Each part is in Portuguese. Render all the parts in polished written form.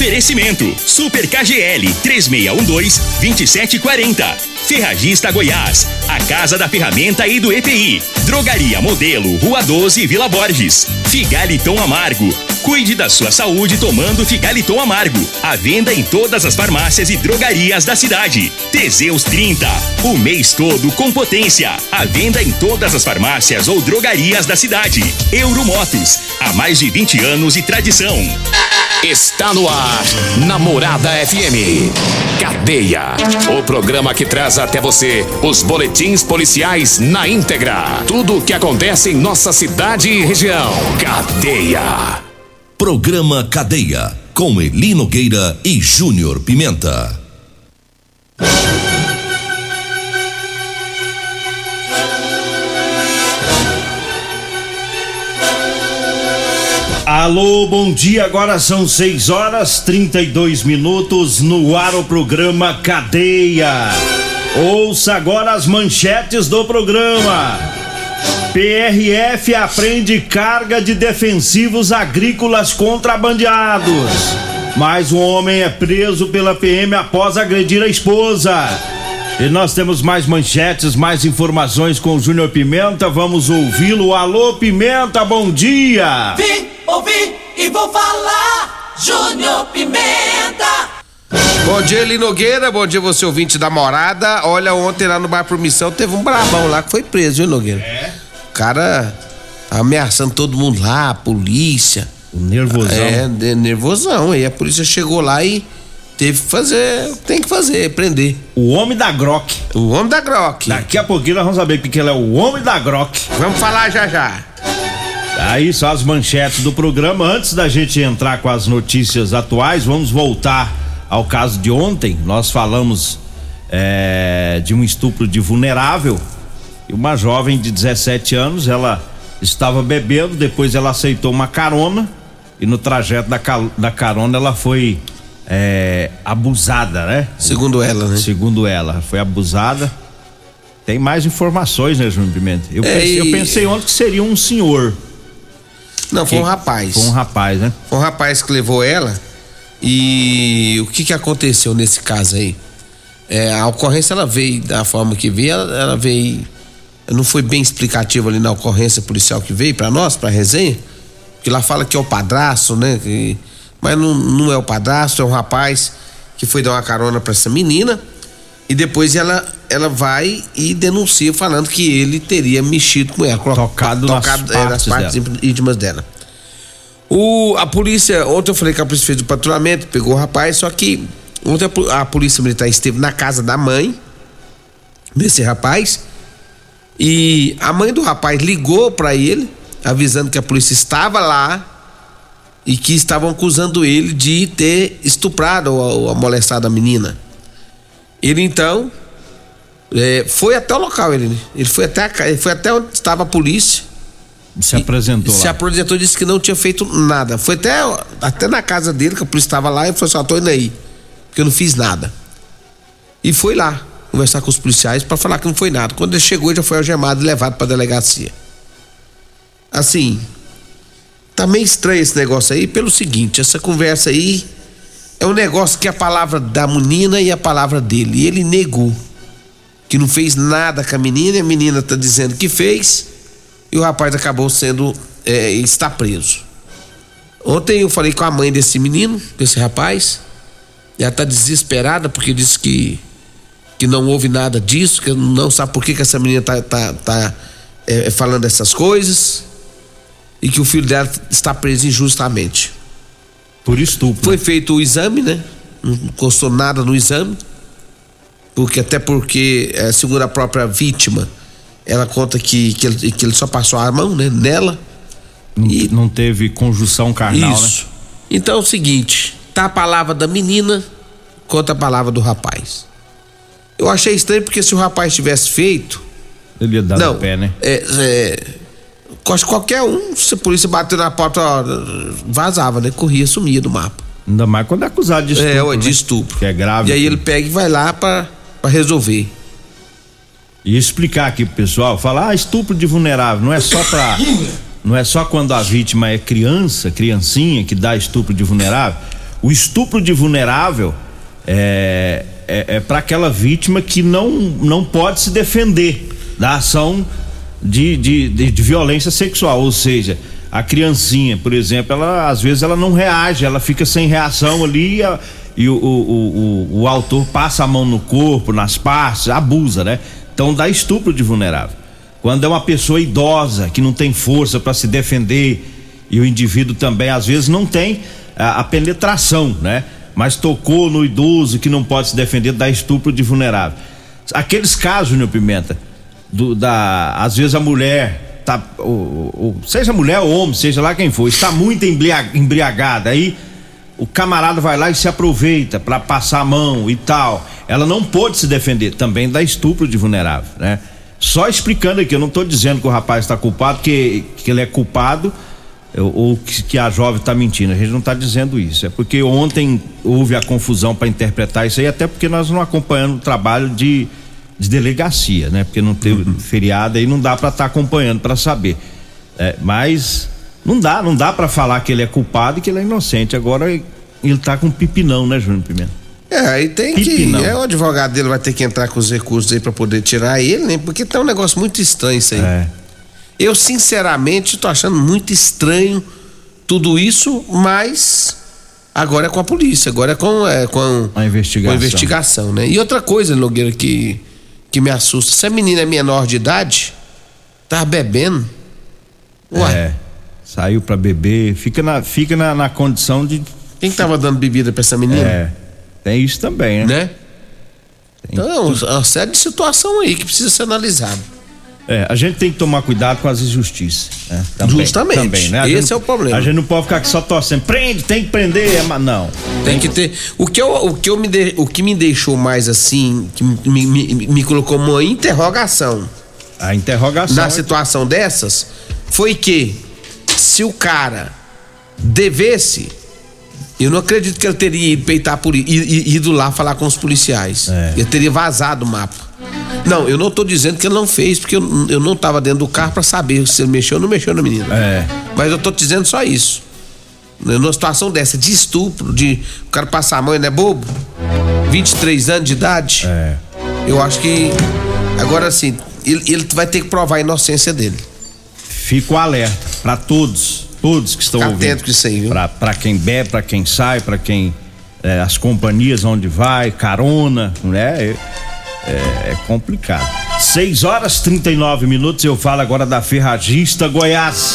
Oferecimento: Super KGL 3612-2740. Ferragista Goiás, a casa da ferramenta e do EPI. Drogaria Modelo, Rua 12, Vila Borges. Figaliton Amargo. Cuide da sua saúde tomando Figaliton Amargo. À venda em todas as farmácias e drogarias da cidade. Teseus 30. O mês todo com potência. À venda em todas as farmácias ou drogarias da cidade. Euromotos. Há mais de 20 anos de tradição. Está no ar, Namorada FM. Cadeia. O programa que traz até você os boletins policiais na íntegra. Tudo o que acontece em nossa cidade e região. Cadeia. Programa Cadeia, com Eli Nogueira e Júnior Pimenta. Alô, bom dia, agora são 6:32, no ar o programa Cadeia. Ouça agora as manchetes do programa. PRF apreende carga de defensivos agrícolas contrabandeados. Mais um homem é preso pela PM após agredir a esposa. E nós temos mais manchetes, mais informações com o Júnior Pimenta. Vamos ouvi-lo. Alô, Pimenta, bom dia! Vim, ouvi e vou falar, Júnior Pimenta! Bom dia, Eli Nogueira, bom dia você ouvinte da Morada. Olha, ontem lá no Bar Promissão teve um brabão lá que foi preso, viu, Nogueira? É. O cara ameaçando todo mundo lá, a polícia. Nervosão. É, nervosão. E a polícia chegou lá e teve que fazer, tem que fazer, prender. O homem da Glock. O homem da Glock. Daqui a pouquinho nós vamos saber porque ele é o homem da Glock. Vamos falar já já. Aí só as manchetes do programa. Antes da gente entrar com as notícias atuais, vamos voltar ao caso de ontem. Nós falamos de um estupro de vulnerável. Uma jovem de 17 anos, ela estava bebendo, depois ela aceitou uma carona e no trajeto da carona ela foi abusada, né? Segundo ela, né? Segundo ela, foi abusada. Tem mais informações, né, Júnior Pimenta? Eu pensei ontem que seria um senhor. Não, foi um rapaz. Foi um rapaz, né? Foi um rapaz que levou ela. E o que aconteceu nesse caso aí? A ocorrência, ela veio da forma que veio, ela veio, não foi bem explicativo ali na ocorrência policial que veio pra nós, pra resenha, porque lá fala que é o padrasto, né? Mas não é o padrasto, é um rapaz que foi dar uma carona pra essa menina e depois ela vai e denuncia falando que ele teria mexido com ela, tocado nas partes íntimas dela. A polícia, ontem eu falei que a polícia fez o patrulhamento, pegou o rapaz, só que ontem a polícia militar esteve na casa da mãe desse rapaz e a mãe do rapaz ligou pra ele, avisando que a polícia estava lá e que estavam acusando ele de ter estuprado ou molestado a menina. Ele então foi até o local, ele foi até onde estava a polícia. Se apresentou e disse que não tinha feito nada. Foi até na casa dele que a polícia estava lá e falou assim: tô indo aí, porque eu não fiz nada. E foi lá conversar com os policiais para falar que não foi nada. Quando ele chegou, já foi algemado e levado para a delegacia. Assim, tá meio estranho esse negócio aí, pelo seguinte: essa conversa aí é um negócio que a palavra da menina e a palavra dele. E ele negou que não fez nada com a menina, e a menina tá dizendo que fez. E o rapaz acabou sendo, está preso. Ontem eu falei com a mãe desse menino, desse rapaz. Ela está desesperada porque disse que não houve nada disso, que não sabe por que essa menina está falando essas coisas e que o filho dela está preso injustamente. Por estupro. Foi feito o exame, né? Não constou nada no exame, porque, segundo a própria vítima, ela conta que ele só passou a mão, né, nela. Não teve conjunção carnal, isso, né? Então é o seguinte, tá a palavra da menina contra a palavra do rapaz. Eu achei estranho porque se o rapaz tivesse feito, ele ia dar no pé, né? Qualquer um, se a polícia bater na porta, vazava, né? Corria, sumia do mapa. Ainda mais quando é acusado de estupro. É, de estupro. Que é grave. E aí ele pega e vai lá pra resolver. E explicar aqui pro pessoal, falar estupro de vulnerável, não é só quando a vítima é criancinha que dá estupro de vulnerável, O estupro de vulnerável é para aquela vítima que não pode se defender da ação de violência sexual, ou seja, a criancinha, por exemplo, ela às vezes ela não reage, ela fica sem reação ali e o autor passa a mão no corpo, nas partes, abusa, né? Então dá estupro de vulnerável. Quando é uma pessoa idosa que não tem força para se defender e o indivíduo também às vezes não tem a penetração, né? Mas tocou no idoso que não pode se defender, dá estupro de vulnerável. Aqueles casos, Júnior Pimenta, às vezes a mulher tá, seja mulher ou homem, seja lá quem for, está muito embriagada, aí o camarada vai lá e se aproveita para passar a mão e tal, ela não pôde se defender, também dá estupro de vulnerável, né? Só explicando aqui, eu não estou dizendo que o rapaz está culpado, que ele é culpado ou que a jovem está mentindo, a gente não está dizendo isso, é porque ontem houve a confusão para interpretar isso aí, até porque nós não acompanhamos o trabalho de delegacia, né? Porque não teve feriado aí, não dá pra estar acompanhando pra saber. Mas não dá pra falar que ele é culpado e que ele é inocente. Agora ele tá com pipinão, né, Júnior Pimenta? Aí tem pipinão. O advogado dele vai ter que entrar com os recursos aí pra poder tirar ele, né? Porque tá um negócio muito estranho isso aí. Eu, sinceramente, tô achando muito estranho tudo isso, mas agora é com a polícia, agora é com a investigação, né? E outra coisa, Nogueira, que me assusta. Se a menina é menor de idade, tá bebendo. Ué. Saiu pra beber, fica na condição de... Quem tava dando bebida pra essa menina? Tem isso também, né? Então, é uma série de situação aí que precisa ser analisada. A gente tem que tomar cuidado com as injustiças, né? Justamente. Também, né? Esse é o problema. A gente não pode ficar só torcendo, prende, tem que prender, mas não. Tem que ter. O que me deixou mais assim, que me colocou uma interrogação. A interrogação. Na situação dessas, foi que se o cara devesse, eu não acredito que ele teria ido peitar ido lá falar com os policiais. Ele teria vazado o mapa. Não, eu não tô dizendo que ele não fez, porque eu não tava dentro do carro pra saber se ele mexeu ou não mexeu na menina. Mas eu tô dizendo só isso. Numa situação dessa, de estupro, de o cara passar a mão, ele não é bobo? 23 anos de idade? Eu acho que agora assim, ele vai ter que provar a inocência dele. Fico alerta pra todos que estão ouvindo. Fica atento com isso aí, viu? Pra quem bebe, pra quem sai, pra quem as companhias onde vai, carona, né? É complicado. 6:39, eu falo agora da Ferragista Goiás.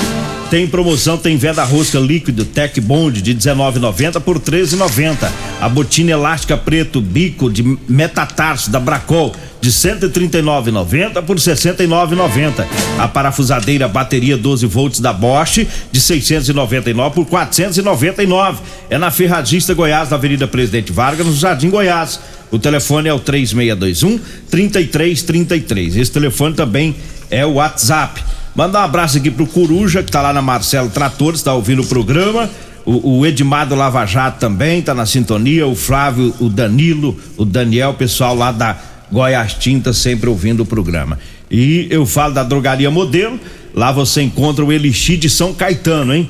Tem promoção, tem veda rosca líquido Tec Bond de R$19,90 por R$13,90. A botina elástica preto bico de metatarso da Bracol de R$139,90 por R$69,90. A parafusadeira bateria 12 volts da Bosch de R$699 por R$499. É na Ferragista Goiás, na Avenida Presidente Vargas, no Jardim Goiás. O telefone é o 3621-3333. Esse telefone também é o WhatsApp. Mandar um abraço aqui pro Coruja, que tá lá na Marcelo Tratores, tá ouvindo o programa. O Edmardo Lava Jato também tá na sintonia. O Flávio, o Danilo, o Daniel, o pessoal lá da Goiás Tinta sempre ouvindo o programa. E eu falo da Drogaria Modelo. Lá você encontra o Elixir de São Caetano, hein?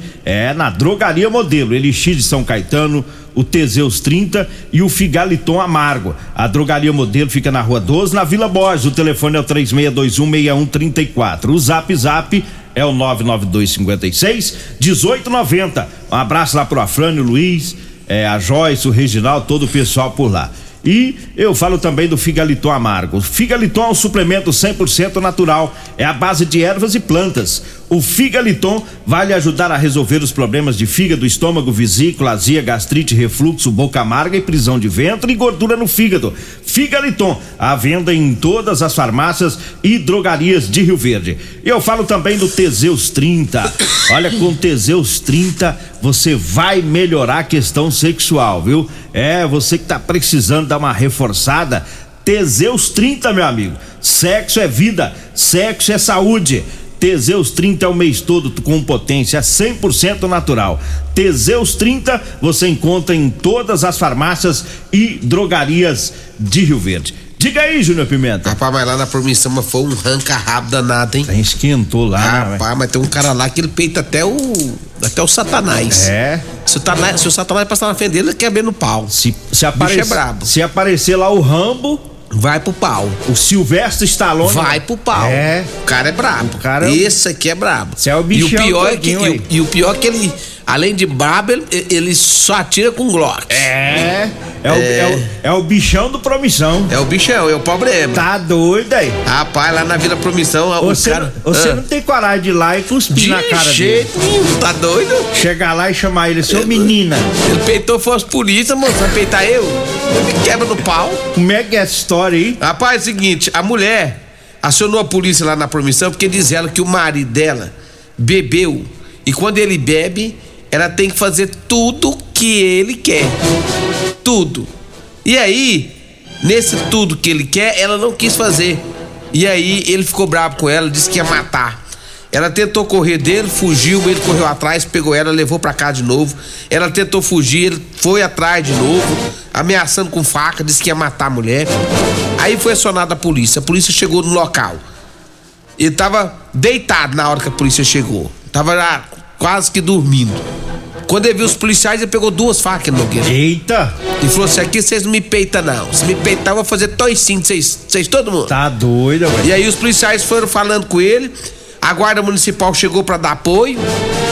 Na Drogaria Modelo, Elixir de São Caetano, o Teseus 30 e o Figaliton Amargo. A Drogaria Modelo fica na Rua 12, na Vila Borges. O telefone é o 3621-6134. O Zap é o 99256-1890. Um abraço lá pro Afrânio, o Luiz, a Joyce, o Reginaldo, todo o pessoal por lá. E eu falo também do Figaliton Amargo. O Figaliton é um suplemento 100% natural, é a base de ervas e plantas. O Figaliton vai lhe ajudar a resolver os problemas de fígado, estômago, vesícula, azia, gastrite, refluxo, boca amarga e prisão de ventre e gordura no fígado. Figaliton, à venda em todas as farmácias e drogarias de Rio Verde. Eu falo também do Teseus 30. Olha, com o Teseus 30 você vai melhorar a questão sexual, viu? Você que tá precisando dar uma reforçada, Teseus 30, meu amigo. Sexo é vida, sexo é saúde. Teseus 30 é o mês todo com potência 100% natural. Teseus 30 você encontra em todas as farmácias e drogarias de Rio Verde. Diga aí, Júnior Pimenta. Rapaz, mas lá na Promissão foi um ranca-rabo danado, hein? Esquentou lá. Rapaz, mas tem um cara lá que ele peita até o Satanás. Se o Satanás passar na frente dele, ele quebra no pau. É brabo. Se aparecer lá o Rambo, vai pro pau. O Silvestre Stallone vai pro pau. É. O cara é brabo. Esse aqui é brabo. Esse é o bichão. E o pior é que ele, além de brabo, ele só atira com Glock. É o bichão do Promissão. É o bichão, é o problema. Tá doido aí. Rapaz, lá na Vila Promissão, você não tem coragem de ir lá e cuspir na cara dele. De jeito nenhum, tá doido? Chegar lá e chamar ele, seu menina. Ele peitou fosse polícia, moço, vai peitar eu? Me quebra no pau. Como é que é essa história aí? Rapaz, é o seguinte, a mulher acionou a polícia lá na Promissão porque diz ela que o marido dela bebeu e quando ele bebe, ela tem que fazer tudo que ele quer. Tudo. E aí, nesse tudo que ele quer, ela não quis fazer. E aí, ele ficou bravo com ela, disse que ia matar. Ela tentou correr dele, fugiu, ele correu atrás, pegou ela, levou pra cá de novo. Ela tentou fugir, ele foi atrás de novo, ameaçando com faca, disse que ia matar a mulher. Aí foi acionada a polícia. A polícia chegou no local. Ele tava deitado na hora que a polícia chegou. Tava lá, quase que dormindo. Quando ele viu os policiais, ele pegou 2 facas, Nogueira. Eita! E falou assim, aqui vocês não me peitam, não. Se me peitar, eu vou fazer toicinho de vocês todo mundo. Tá doido, velho. E aí os policiais foram falando com ele, a guarda municipal chegou pra dar apoio,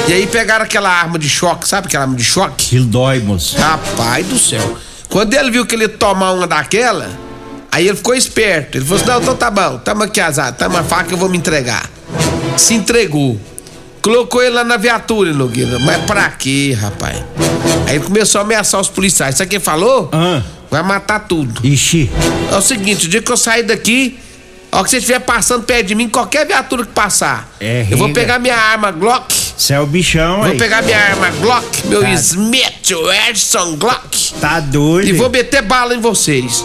e aí pegaram aquela arma de choque, sabe aquela arma de choque? Que dói, moço. Rapaz do céu. Quando ele viu que ele ia tomar uma daquela, aí ele ficou esperto. Ele falou assim, não, então tá bom, tamo aqui azar, tamo a faca, eu vou me entregar. Se entregou. Colocou ele lá na viatura, Nogueira. Mas pra quê, rapaz? Aí ele começou a ameaçar os policiais. Sabe quem falou? Vai matar tudo. Ixi. É o seguinte, o dia que eu sair daqui, ó, que você estiver passando perto de mim, qualquer viatura que passar, eu vou pegar minha arma Glock. Você é o bichão, hein? Vou pegar minha arma Glock, meu Smith Edson Glock. Tá doido. E vou meter bala em vocês,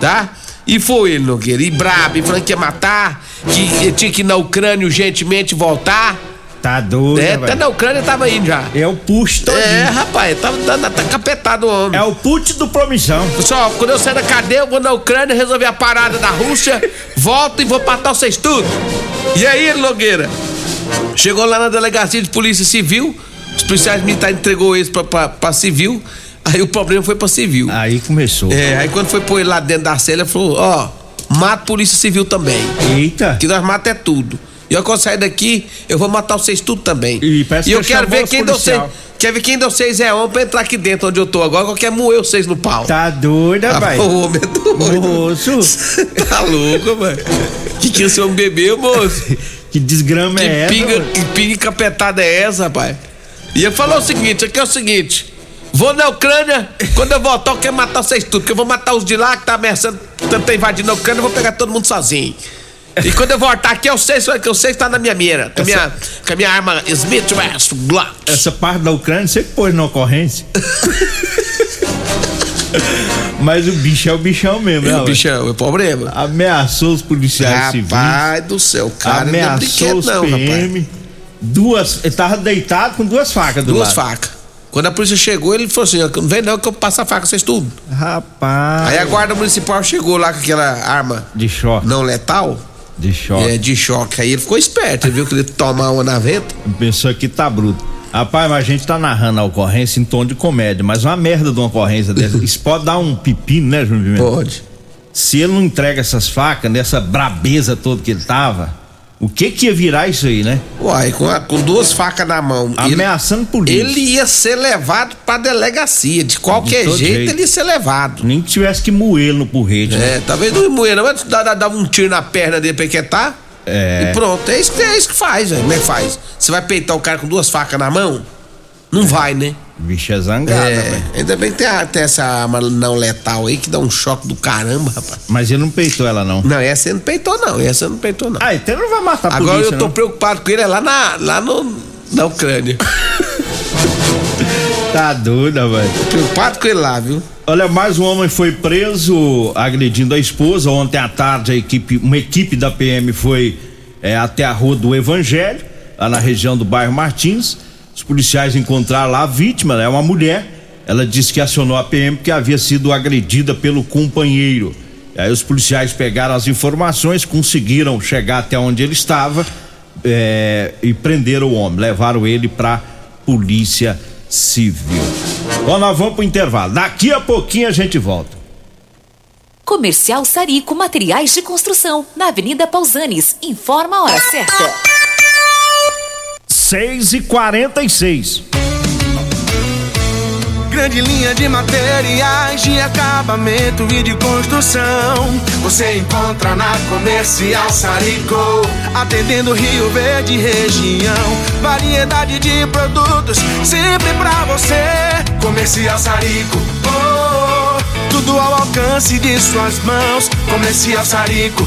tá? E foi ele, Nogueira. E brabo, e falando que ia matar, que tinha que ir na Ucrânia urgentemente voltar. Tá doido, velho. Até na Ucrânia tava indo já. É o push todinho. É, rapaz, tá capetado o homem. É o put do Promissão. Pessoal, quando eu sair da cadeia, eu vou na Ucrânia resolver a parada da Rússia, volto e vou matar vocês tudo. E aí, Nogueira, chegou lá na delegacia de polícia civil, os policiais militares entregou eles pra civil, aí o problema foi pra civil. Aí começou. Aí quando foi pôr ele lá dentro da cela, ele falou, mata polícia civil também. Eita. Que nós mata é tudo. E eu quando sair daqui, eu vou matar vocês tudo também. E eu quero ver quem de vocês. Quer ver quem de vocês é homem pra entrar aqui dentro onde eu tô agora, eu quero moer vocês no pau. Tá doida, pai? O homem é doido. Moço. Tá louco, mano. Que esse homem bebeu, moço? Que desgrama é essa? Que pinga encapetada é essa, rapaz? E ele falou o seguinte, aqui é o seguinte. Vou na Ucrânia, quando eu voltar eu quero matar vocês tudo, porque eu vou matar os de lá que tá ameaçando, tanto invadindo a Ucrânia, eu vou pegar todo mundo sozinho. E quando eu voltar aqui, eu sei que tá na minha mira. Com a minha arma Smith West Glock. Essa parte da Ucrânia você que pôs na ocorrência. Mas o bicho é o bichão mesmo, né? O bichão é o problema. Ameaçou os policiais civis. Rapaz do céu, cara. Ameaçou os PM. Rapaz. Ele tava deitado com 2 facas do lado. 2 facas. Quando a polícia chegou, ele falou assim, não vem não que eu passo a faca, vocês tudo. Rapaz. Aí a guarda municipal chegou lá com aquela arma de choque. Não letal. De choque. De choque. Aí ele ficou esperto, ele viu que ele toma uma na venta. Pensou que tá bruto. Rapaz, mas a gente tá narrando a ocorrência em tom de comédia, mas uma merda de uma ocorrência dessa. Isso pode dar um pepino, né, Júnior Pimenta? Pode. Se ele não entrega essas facas, nessa brabeza toda que ele tava, o que ia virar isso aí, né? Uai, com 2 facas na mão. Ameaçando polícia. Ele ia ser levado pra delegacia, de qualquer jeito ele ia ser levado. Nem que tivesse que moer no porrete. Né? Talvez não ia moer, não, mas dava um tiro na perna dele pra quietar. E pronto, é isso que faz, velho. Como é que faz? Você vai peitar o cara com 2 facas na mão? Não vai, né? Bicho é zangado, velho. Ainda bem que tem essa arma não letal aí que dá um choque do caramba, rapaz. Mas ele não peitou ela, não? Não, essa ele não peitou, não. Ah, então ele não vai matar a polícia, agora eu tô preocupado com ele, é lá na Ucrânia. Tá doida, velho. Preocupado com ele lá, viu? Olha, mais um homem foi preso agredindo a esposa. Ontem à tarde, uma equipe da PM foi até a Rua do Evangelho, lá na região do bairro Martins. Os policiais encontraram lá a vítima, né? Uma mulher, ela disse que acionou a PM porque havia sido agredida pelo companheiro. Aí os policiais pegaram as informações, conseguiram chegar até onde ele estava e prenderam o homem, levaram ele pra Polícia Civil. Então nós vamos pro intervalo. Daqui a pouquinho a gente volta. Comercial Sarico Materiais de Construção, na Avenida Pausanes. Informa a hora certa. 6h46. Grande linha de materiais de acabamento e de construção. Você encontra na Comercial Sarico, atendendo Rio Verde região. Variedade de produtos, sempre pra você. Comercial Sarico, tudo ao alcance de suas mãos. Comercial Sarico,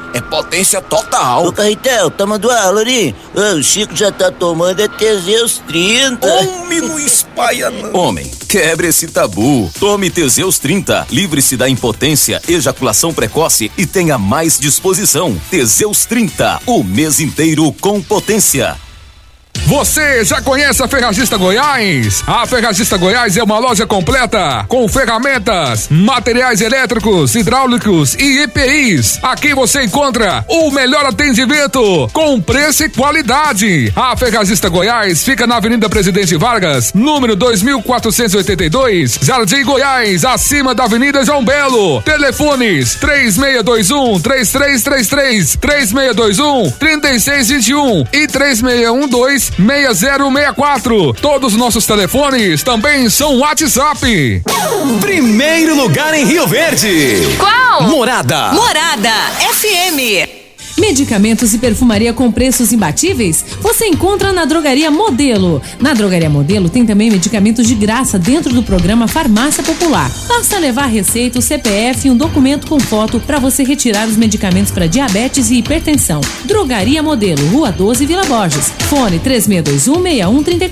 é potência total. Ô, Carretel, tá mandando a Lourinho? O Chico já tá tomando é Teseus 30. Homem, não espalha não. Homem, quebre esse tabu. Tome Teseus 30. Livre-se da impotência, ejaculação precoce e tenha mais disposição. Teseus 30. O mês inteiro com potência. Você já conhece a Ferragista Goiás? A Ferragista Goiás é uma loja completa com ferramentas, materiais elétricos, hidráulicos e EPIs. Aqui você encontra o melhor atendimento com preço e qualidade. A Ferragista Goiás fica na Avenida Presidente Vargas, número 2482, Jardim Goiás, acima da Avenida João Belo. Telefones 3621-3333, 3621-3621 e 3612-6064. Todos os nossos telefones também são WhatsApp. Primeiro lugar em Rio Verde. Qual? Morada. Morada FM. Medicamentos e perfumaria com preços imbatíveis? Você encontra na Drogaria Modelo. Na Drogaria Modelo tem também medicamentos de graça dentro do programa Farmácia Popular. Basta levar receita, o CPF e um documento com foto para você retirar os medicamentos para diabetes e hipertensão. Drogaria Modelo, Rua 12, Vila Borges. Fone 3621-6134.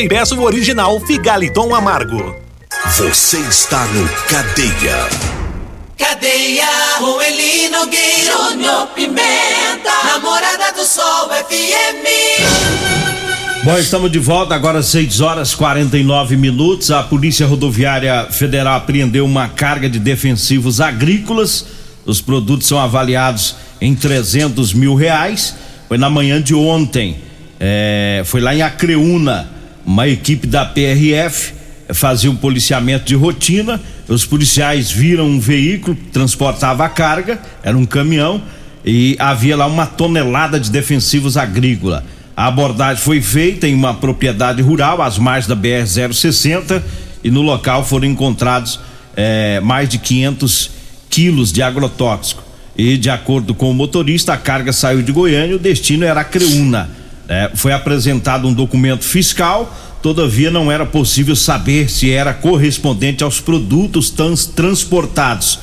e peça o original Figaliton Amargo. Você está no Cadeia. Cadeia, o Eli Nogueira, Júnior Pimenta, Namorada do Sol FM. Bom, estamos de volta agora, 6h49. A Polícia Rodoviária Federal apreendeu uma carga de defensivos agrícolas. Os produtos são avaliados em R$300 mil. Foi na manhã de ontem. Foi lá em Acreúna. Uma equipe da PRF fazia um policiamento de rotina. Os policiais viram um veículo que transportava a carga, era um caminhão, e havia lá 1 tonelada de defensivos agrícola. A abordagem foi feita em uma propriedade rural, às margens da BR-060, e no local foram encontrados mais de 500 quilos de agrotóxico. E, de acordo com o motorista, a carga saiu de Goiânia e o destino era Acreúna. Foi apresentado um documento fiscal, todavia não era possível saber se era correspondente aos produtos transportados,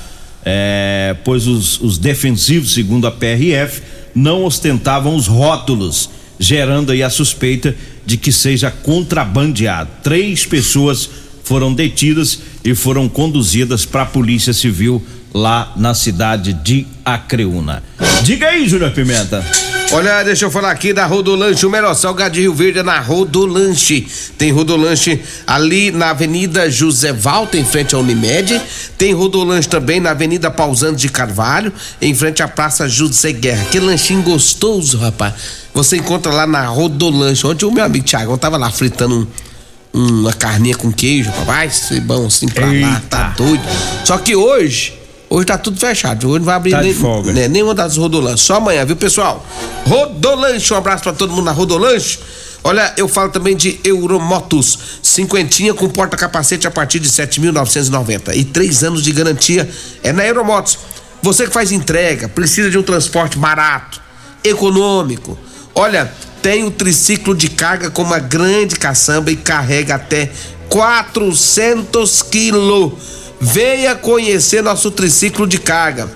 pois os defensivos, segundo a PRF, não ostentavam os rótulos, gerando aí a suspeita de que seja contrabandeado. 3 pessoas foram detidas e foram conduzidas para a Polícia Civil lá na cidade de Acreúna. Diga aí, Júnior Pimenta. Olha, deixa eu falar aqui da Rodolanche, o melhor salgado de Rio Verde é na Rodolanche. Tem Rodolanche ali na Avenida José Valta, em frente à Unimed. Tem Rodolanche também na Avenida Pausanes de Carvalho, em frente à Praça José Guerra. Que lanchinho gostoso, rapaz. Você encontra lá na Rodolanche. Ontem o meu amigo Thiago tava lá fritando uma carninha com queijo, rapaz. Foi bom assim pra lá, tá doido. Só que hoje tá tudo fechado, hoje não vai abrir tá nenhuma das Rodolanches, só amanhã, viu, pessoal? Rodolanche, um abraço pra todo mundo na Rodolanche. Olha, eu falo também de Euromotos, 50 com porta-capacete a partir de 7.990 e 3 anos de garantia, é na Euromotos. Você que faz entrega, precisa de um transporte barato, econômico. Olha, tem o triciclo de carga com uma grande caçamba e carrega até 400 quilos. Venha conhecer nosso triciclo de carga.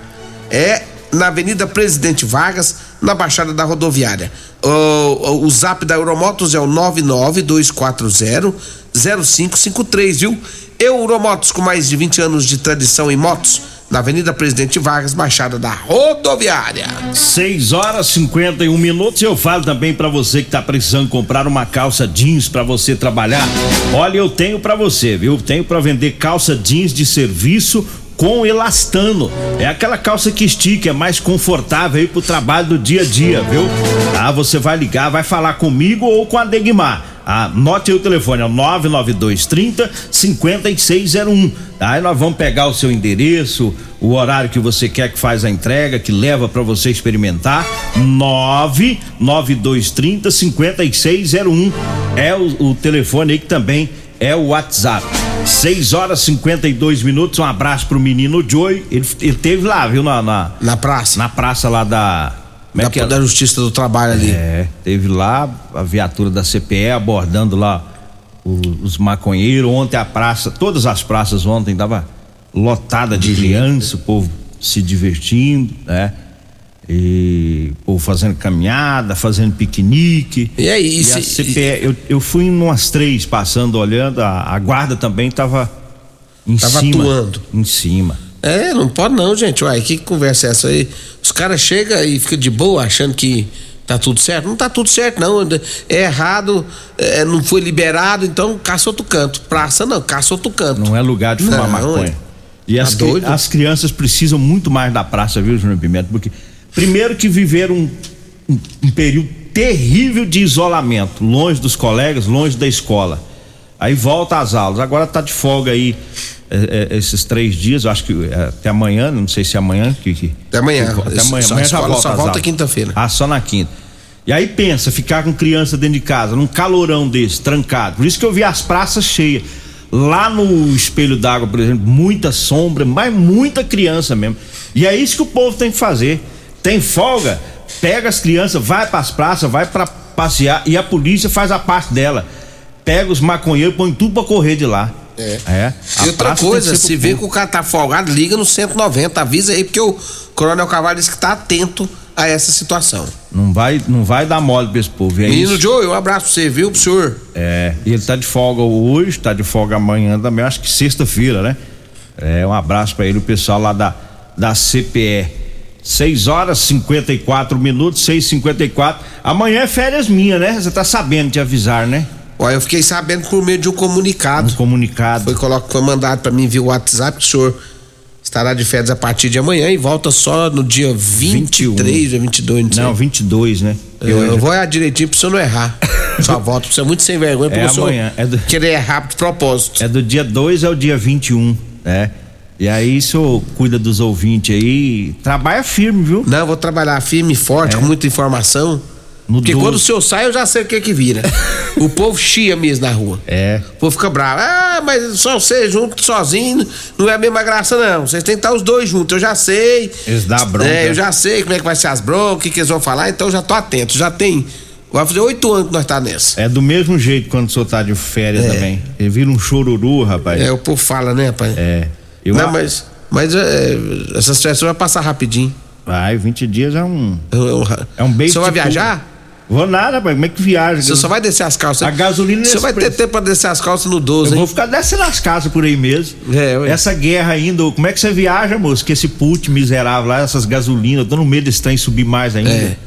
É na Avenida Presidente Vargas, na Baixada da Rodoviária. O zap da Euromotos é o 99240-0553, viu? Euromotos, com mais de 20 anos de tradição em motos, na Avenida Presidente Vargas, Baixada da Rodoviária. 6h51. Eu falo também pra você que tá precisando comprar uma calça jeans pra você trabalhar. Olha, eu tenho pra você, viu? Tenho pra vender calça jeans de serviço com elastano. É aquela calça que estica, é mais confortável aí pro trabalho do dia a dia, viu? Ah, você vai ligar, vai falar comigo ou com a Degmar. Anote aí o telefone, é o 99230-5601. Aí nós vamos pegar o seu endereço, o horário que você quer que faz a entrega, que leva para você experimentar. 99230-5601 é o telefone aí que também é o WhatsApp. 6h52. Um abraço pro menino Joy. Ele teve lá, viu? Na praça. Na praça lá da... da Justiça do Trabalho ali. É, teve lá a viatura da CPE abordando lá os maconheiros. Ontem a praça, todas as praças ontem tava lotada de crianças, o povo se divertindo, né? E o povo fazendo caminhada, fazendo piquenique. E é isso. E a CPE, eu fui em umas 3 passando, olhando, a guarda também tava em cima. Tava atuando. Em cima. É, não pode não, gente. Uai, que conversa é essa aí? Os caras chegam e ficam de boa achando que tá tudo certo. Não tá tudo certo, não. É errado, não foi liberado, então caça outro canto. Praça não, caça outro canto. Não é lugar de fumar maconha. É. E tá as crianças precisam muito mais da praça, viu, Júnior Pimenta? Porque primeiro que viveram um período terrível de isolamento, longe dos colegas, longe da escola. Aí volta às aulas. Agora tá de folga aí. Esses 3 dias, eu acho que até amanhã, não sei se é amanhã que até amanhã só volta quinta-feira. Só na quinta. E aí pensa, ficar com criança dentro de casa, num calorão desse, trancado. Por isso que eu vi as praças cheias. Lá no Espelho d'Água, por exemplo, muita sombra, mas muita criança mesmo. E é isso que o povo tem que fazer. Tem folga, pega as crianças, vai pras praças, vai pra passear, e a polícia faz a parte dela. Pega os maconheiros, põe tudo pra correr de lá. É. E outra coisa, se vê que o cara tá folgado, liga no 190, avisa aí, porque o Coronel Cavalho disse que tá atento a essa situação. Não vai dar mole pra esse povo. Menino Joe, um abraço pra você, viu, pro senhor? É, ele tá de folga hoje, tá de folga amanhã também, acho que sexta-feira, né? É, um abraço pra ele, o pessoal lá da CPE. 6h54, 6h54. Amanhã é férias minha, né? Você tá sabendo de avisar, né? Eu fiquei sabendo por meio de um comunicado. Foi mandado pra mim via WhatsApp que o senhor estará de férias a partir de amanhã e volta só no dia 23 ou 22, não sei. Não, 22, né? Eu vou olhar direitinho pro senhor não errar. Só volta, pro senhor muito sem vergonha, porque o senhor querer errar de propósito. É do dia 2 ao dia 21, né? E aí, o senhor cuida dos ouvintes aí, trabalha firme, viu? Não, eu vou trabalhar firme e forte, com muita informação. Porque quando o senhor sai, eu já sei o que é que vira. O povo chia mesmo na rua. É. O povo fica bravo. Mas só você junto, sozinho, não é a mesma graça, não. Vocês têm que estar os dois juntos, eu já sei. Eles dão bronca. Eu já sei como é que vai ser as broncas, o que eles vão falar, então eu já tô atento. Já tem. Vai fazer 8 anos que nós tá nessa. É do mesmo jeito quando o senhor tá de férias também. Ele vira um choruru, rapaz. É, o povo fala, né, rapaz? É. Mas essa situação vai passar rapidinho. Vai, 20 dias é um. É um beijo. O senhor vai viajar? Vou nada, pai. Como é que viaja? Você só vai descer as calças. A gasolina. Você vai ter tempo pra descer as calças no 12, hein? Eu vou ficar descendo as calças por aí mesmo. Essa guerra ainda. Como é que você viaja, moço? Que esse put miserável lá, essas gasolinas. Eu tô no medo desse trem subir mais ainda.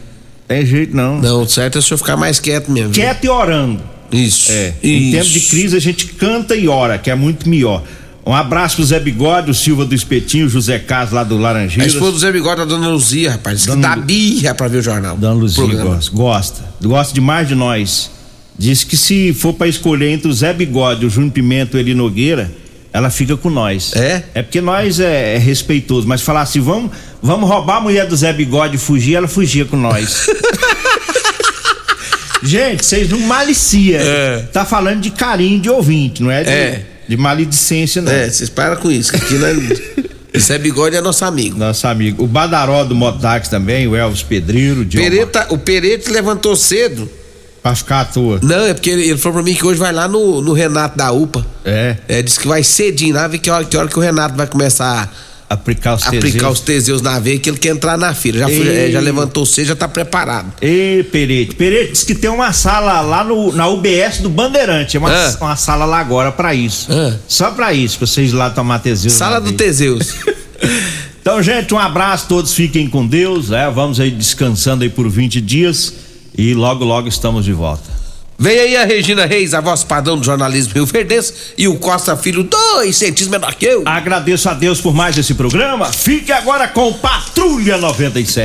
Tem jeito não. Não, o certo é o senhor ficar mais quieto mesmo. Quieto e orando. Isso. Em tempo de crise a gente canta e ora, que é muito melhor. Um abraço pro Zé Bigode, o Silva do Espetinho, o José Carlos lá do Laranjeiras. A esposa do Zé Bigode, a dona Luzia, rapaz. Diz que dá birra pra ver o jornal. Dona Luzia gosta demais de nós. Diz que se for pra escolher entre o Zé Bigode, o Júnior Pimenta e o Eli Nogueira, ela fica com nós. É? É porque nós é respeitoso, mas falar assim, vamos roubar a mulher do Zé Bigode e fugir, ela fugia com nós. Gente, vocês não maliciam. Tá falando de carinho de ouvinte, não é? De maledicência, não. Vocês param com isso, que aqui nós Zé Bigode é nosso amigo. Nosso amigo. O Badaró do Motax também, o Elvis Pedreiro. O Pereto levantou cedo. Pra ficar à toa. Não, é porque ele falou pra mim que hoje vai lá no Renato da UPA. É. É, disse que vai cedinho lá, ver que hora que o Renato vai começar a aplicar os Teseus na veia, que ele quer entrar na fila. Já levantou cedo, já tá preparado. Ê, Pereto. Pereto disse que tem uma sala lá na UBS do Bandeirante. É uma sala lá agora pra isso. Só pra isso, pra vocês ir lá tomar Teseus. Sala do Teseus. Então, gente, um abraço, todos fiquem com Deus. Vamos aí descansando aí por 20 dias. E logo, logo estamos de volta. Vem aí a Regina Reis, a voz padrão do jornalismo rioverdense, e o Costa Filho, 2 centímetros menor que eu. Agradeço a Deus por mais esse programa. Fique agora com Patrulha 97.